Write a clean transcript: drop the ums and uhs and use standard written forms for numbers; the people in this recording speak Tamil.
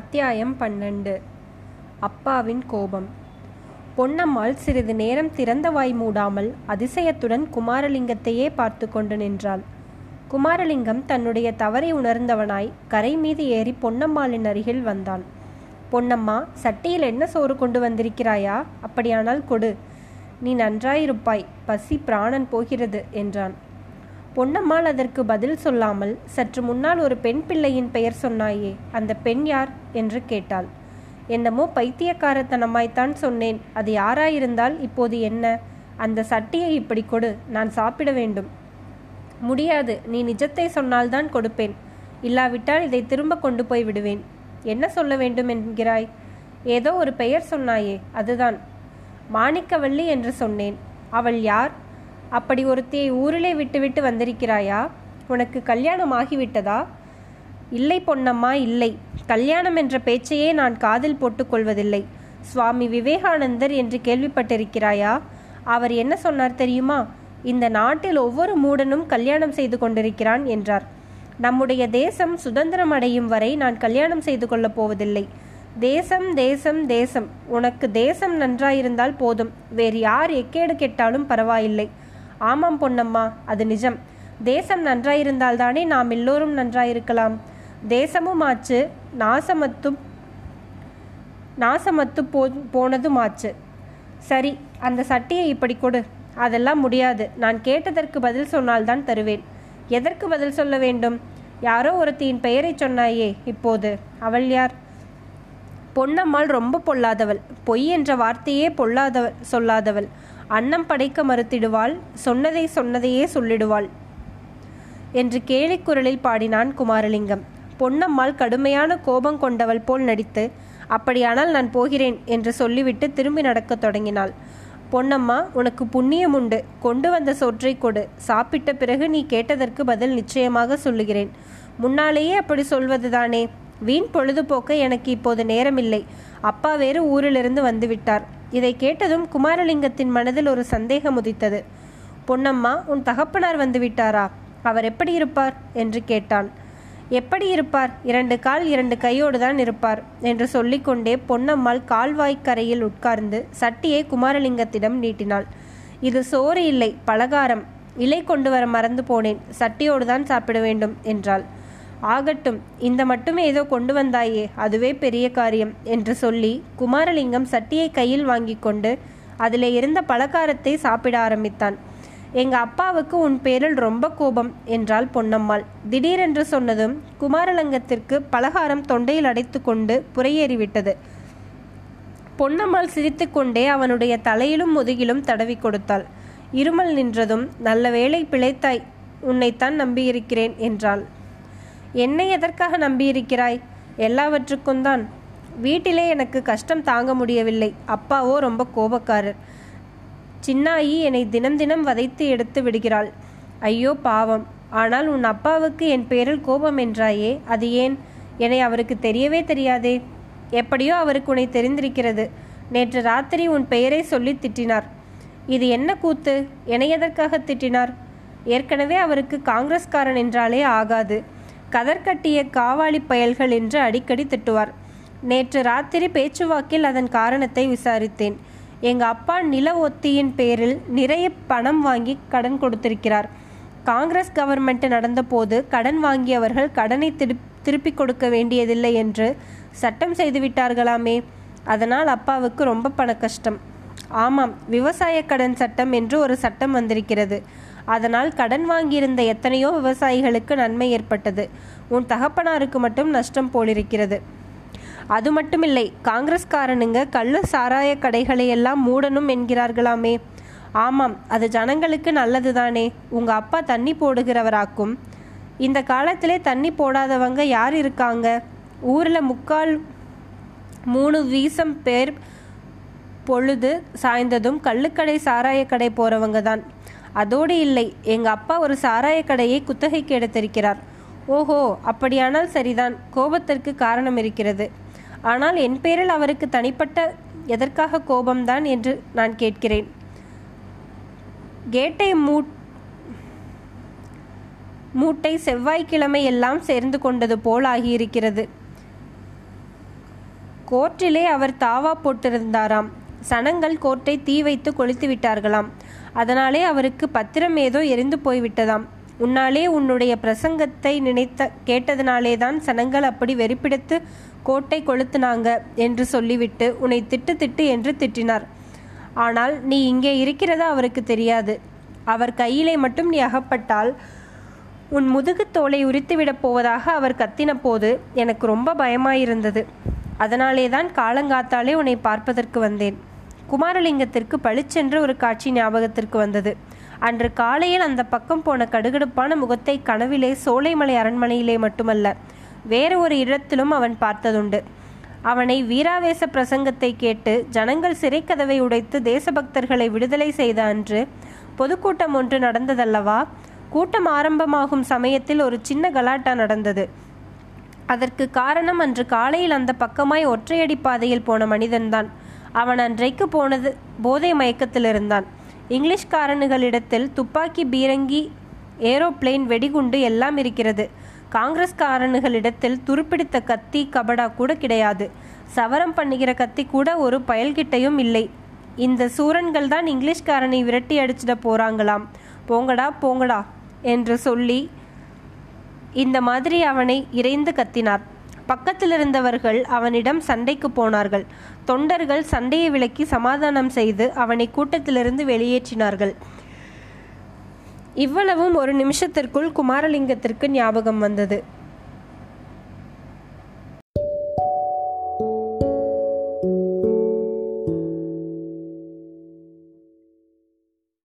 அத்தியாயம் 12. அப்பாவின் கோபம். பொன்னம்மாள் சிறிது நேரம் திறந்த வாய் மூடாமல் அதிசயத்துடன் குமாரலிங்கத்தையே பார்த்து கொண்டு நின்றாள். குமாரலிங்கம் தன்னுடைய தவறை உணர்ந்தவனாய் கரை மீது ஏறி பொன்னம்மாளின் அருகில் வந்தான். பொன்னம்மா, சட்டியில் என்ன சோறு கொண்டு வந்திருக்கிறாயா? அப்படியானால் கொடு, நீ நன்றாயிருப்பாய், பசி பிராணன் போகிறது என்றான். பொன்னம்மாள் அதற்கு பதில் சொல்லாமல், சற்று முன்னால் ஒரு பெண் பிள்ளையின் பெயர் சொன்னாயே, அந்த பெண் யார் என்று கேட்டாள். என்னமோ பைத்தியக்காரத்தனமாய்த்தான் சொன்னேன், அது யாராயிருந்தால் இப்போது என்ன? அந்த சட்டியை இப்படி கொடு, நான் சாப்பிட வேண்டும். முடியாது, நீ நிஜத்தை சொன்னால்தான் கொடுப்பேன், இல்லாவிட்டால் இதை திரும்ப கொண்டு போய் விடுவேன். என்ன சொல்ல வேண்டும் என்கிறாய்? ஏதோ ஒரு பெயர் சொன்னாயே, அதுதான். மாணிக்கவள்ளி என்று சொன்னேன். அவள் யார்? அப்படி ஒருத்தியை ஊரிலே விட்டுவிட்டு வந்திருக்கிறாயா? உனக்கு கல்யாணம் ஆகிவிட்டதா? இல்லை பொன்னம்மா, இல்லை. கல்யாணம் என்ற பேச்சையே நான் காதில் போட்டுக்கொள்வதில்லை. சுவாமி விவேகானந்தர் என்று கேள்விப்பட்டிருக்கிறாயா? அவர் என்ன சொன்னார் தெரியுமா? இந்த நாட்டில் ஒவ்வொரு மூடனும் கல்யாணம் செய்து கொண்டிருக்கிறான் என்றார். நம்முடைய தேசம் சுதந்திரம் அடையும் வரை நான் கல்யாணம் செய்து கொள்ளப் போவதில்லை. தேசம் தேசம் தேசம். உனக்கு தேசம் நன்றாயிருந்தால் போதும், வேறு யார் எக்கேடு கெட்டாலும் பரவாயில்லை. ஆமாம் பொன்னம்மா, அது நிஜம். தேசம் நன்றாயிருந்தால்தானே நாம் எல்லோரும் நன்றாயிருக்கலாம். தேசமும் ஆச்சு, நாசமத்து போனதும் ஆச்சு. சரி, அந்த சட்டியை இப்படி கொடு. அதெல்லாம் முடியாது, நான் கேட்டதற்கு பதில் சொன்னால்தான் தருவேன். எதற்கு பதில் சொல்ல வேண்டும்? யாரோ ஒருத்தியின் பெயரை சொன்னாயே, இப்போது அவள் யார்? பொன்னம்மாள் ரொம்ப பொல்லாதவள். பொய் என்ற வார்த்தையே சொல்லாதவள். அன்னம் படைக்க மறுத்திடுவாள், சொன்னதையே சொல்லிடுவாள் என்று கேலிக்குரலில் பாடினான் குமாரலிங்கம். பொன்னம்மாள் கடுமையான கோபம் கொண்டவள் போல் நடித்து, அப்படியானால் நான் போகிறேன் என்று சொல்லிவிட்டு திரும்பி நடக்க தொடங்கினாள். பொன்னம்மா, உனக்கு புண்ணியம் உண்டு, கொண்டு வந்த சோற்றை கொடு, சாப்பிட்ட பிறகு நீ கேட்டதற்கு பதில் நிச்சயமாக சொல்லுகிறேன். முன்னாலேயே அப்படி சொல்வதுதானே, வீண் பொழுதுபோக்க எனக்கு இப்போது நேரமில்லை. அப்பா வேறு ஊரிலிருந்து வந்துவிட்டார். இதை கேட்டதும் குமாரலிங்கத்தின் மனதில் ஒரு சந்தேகம் உதித்தது. பொன்னம்மா, உன் தகப்பனார் வந்துவிட்டாரா? அவர் எப்படி இருப்பார் என்று கேட்டான். எப்படி இருப்பார்? 2 கால் 2 கையோடு தான் இருப்பார் என்று சொல்லிக்கொண்டே பொன்னம்மாள் கால்வாய்க்கரையில் உட்கார்ந்து சட்டியை குமாரலிங்கத்திடம் நீட்டினாள். இது சோறு இல்லை, பலகாரம். இலை கொண்டு வர மறந்து போனேன், சட்டியோடு தான் சாப்பிட வேண்டும் என்றாள். ஆகட்டும், இந்த மட்டுமே ஏதோ கொண்டு வந்தாயே, அதுவே பெரிய காரியம் என்று சொல்லி குமாரலிங்கம் சட்டியை கையில் வாங்கி கொண்டு அதிலே இருந்த பலகாரத்தை சாப்பிட ஆரம்பித்தான். எங்க அப்பாவுக்கு உன் பேரில் ரொம்ப கோபம் என்றாள் பொன்னம்மாள். திடீரென்று சொன்னதும் குமாரலிங்கத்திற்கு பலகாரம் தொண்டையில் அடைத்து கொண்டு புறையேறிவிட்டது. பொன்னம்மாள் சிரித்து கொண்டே அவனுடைய தலையிலும் முதுகிலும் தடவி கொடுத்தாள். இருமல் நின்றதும், நல்ல வேளை பிழைத்தாய், உன்னைத்தான் நம்பியிருக்கிறேன் என்றாள். என்னை எதற்காக நம்பியிருக்கிறாய்? எல்லாவற்றுக்கும் தான். வீட்டிலே எனக்கு கஷ்டம் தாங்க முடியவில்லை. அப்பாவோ ரொம்ப கோபக்காரர். சின்னாயி என்னை தினம் தினம் வதைத்து எடுத்து விடுகிறாள். ஐயோ பாவம். ஆனால் உன் அப்பாவுக்கு என் பேரில் கோபம் என்றாயே, அது ஏன்? என்னை அவருக்கு தெரியவே தெரியாதே. எப்படியோ அவருக்கு உன்னை தெரிந்திருக்கிறது. நேற்று ராத்திரி உன் பெயரை சொல்லி திட்டினார். இது என்ன கூத்து? என்னை எதற்காக திட்டினார்? ஏற்கனவே அவருக்கு காங்கிரஸ்காரன் என்றாலே ஆகாது, கதர்கட்டிய காவாளி பயல்கள் என்று அடிக்கடி திட்டுவார். நேற்று ராத்திரி பேச்சுவாக்கில் அதன் காரணத்தை விசாரித்தேன். எங்கள் அப்பா நில ஒத்தியின் பேரில் நிறைய பணம் வாங்கி கடன் கொடுத்திருக்கிறார். காங்கிரஸ் கவர்மெண்ட் நடந்தபோது கடன் வாங்கியவர்கள் கடனை திருப்பி கொடுக்க வேண்டியதில்லை என்று சட்டம் செய்துவிட்டார்களாமே. அதனால் அப்பாவுக்கு ரொம்ப பண கஷ்டம். ஆமாம், விவசாய கடன் சட்டம் என்று ஒரு சட்டம் வந்திருக்கிறது. அதனால் கடன் வாங்கியிருந்த எத்தனையோ விவசாயிகளுக்கு நன்மை ஏற்பட்டது. உன் தகப்பனாருக்கு மட்டும் நஷ்டம் போலிருக்கிறது. அது மட்டுமில்லை, காங்கிரஸ்காரனுங்க கள்ளு சாராய கடைகளை எல்லாம் மூடணும் என்கிறார்களாமே. ஆமாம், அது ஜனங்களுக்கு நல்லதுதானே. உங்க அப்பா தண்ணி போடுகிறவராக்கும். இந்த காலத்திலே தண்ணி போடாதவங்க யார் இருக்காங்க? ஊரில் 3/4 பேர் பொழுது சாய்ந்ததும் கள்ளுக்கடை சாராய கடை போறவங்க தான். அதோடு இல்லை, எங்க அப்பா ஒரு சாராய கடையை குத்தகைக்கு எடுத்திருக்கிறார். ஓஹோ, அப்படியானால் சரிதான், கோபத்திற்கு காரணம் இருக்கிறது. ஆனால் என் பேரில் அவருக்கு தனிப்பட்ட எதற்காக கோபம்தான் என்று நான் கேட்கிறேன். கேட்டை மூட்டை செவ்வாய்க்கிழமை எல்லாம் சேர்ந்து கொண்டது போல் ஆகியிருக்கிறது. கோர்ட்டிலே அவர் தாவா போட்டிருந்தாராம். சனங்கள் கோர்ட்டை தீ வைத்து கொளுத்து விட்டார்களாம். அதனாலே அவருக்கு பத்திரம் ஏதோ எரிந்து போய்விட்டதாம். உன்னாலே உன்னுடைய பிரசங்கத்தை கேட்டதனாலே தான் சனங்கள் அப்படி வெறிப்பிடித்து கோட்டை கொளுத்துனாங்க என்று சொல்லிவிட்டு உன்னை திட்டு திட்டு என்று திட்டினார். ஆனால் நீ இங்கே இருக்கிறதா அவருக்கு தெரியாது. அவர் கையிலே மட்டும் நீ அகப்பட்டால் உன் முதுகு தோலை உரித்துவிடப் போவதாக அவர் கத்தின போது எனக்கு ரொம்ப பயமாயிருந்தது. அதனாலே தான் காலங்காத்தாலே உன்னை பார்ப்பதற்கு வந்தேன். குமாரலிங்கத்திற்கு பளிச்சென்று ஒரு காட்சி ஞாபகத்திற்கு வந்தது. அன்று காலையில் அந்த பக்கம் போன கடுகடுப்பான முகத்தை கனவிலே சோலைமலை அரண்மனையிலே மட்டுமல்ல வேறு ஒரு இடத்திலும் அவன் பார்த்ததுண்டு. அவனை வீராவேச பிரசங்கத்தை கேட்டு ஜனங்கள் சிறைக்கதவை உடைத்து தேசபக்தர்களை விடுதலை செய்த அன்று பொதுக்கூட்டம் ஒன்று நடந்ததல்லவா? கூட்டம் ஆரம்பமாகும் சமயத்தில் ஒரு சின்ன கலாட்டா நடந்தது. அதற்கு காரணம் அன்று காலையில் அந்த பக்கமாய் ஒற்றையடி பாதையில் போன மனிதன்தான். அவன் அன்றைக்கு போனது போதை மயக்கத்தில் இருந்தான். இங்கிலீஷ்காரனுகளிடத்தில் துப்பாக்கி, பீரங்கி, ஏரோப்ளேன், வெடிகுண்டு எல்லாம் இருக்கிறது. காங்கிரஸ்காரனுகளிடத்தில் துருப்பிடித்த கத்தி, கபடா கூட கிடையாது. சவரம் பண்ணுகிற கத்தி கூட ஒரு பயல்கிட்டையும் இல்லை. இந்த சூரன்கள் தான் இங்கிலீஷ்காரனை விரட்டி அடிச்சிட போறாங்களாம். போங்கடா போங்கடா என்று சொல்லி இந்த மாதிரி அவனை இறைந்து கத்தினார். பக்கத்தில் இருந்தவர்கள் அவனிடம் சண்டைக்கு போனார்கள். தொண்டர்கள் சண்டையை விலக்கி சமாதானம் செய்து அவனை கூட்டத்திலிருந்து வெளியேற்றினார்கள். இவ்வளவும் ஒரு நிமிஷத்திற்குள் குமாரலிங்கத்திற்கு ஞாபகம் வந்தது.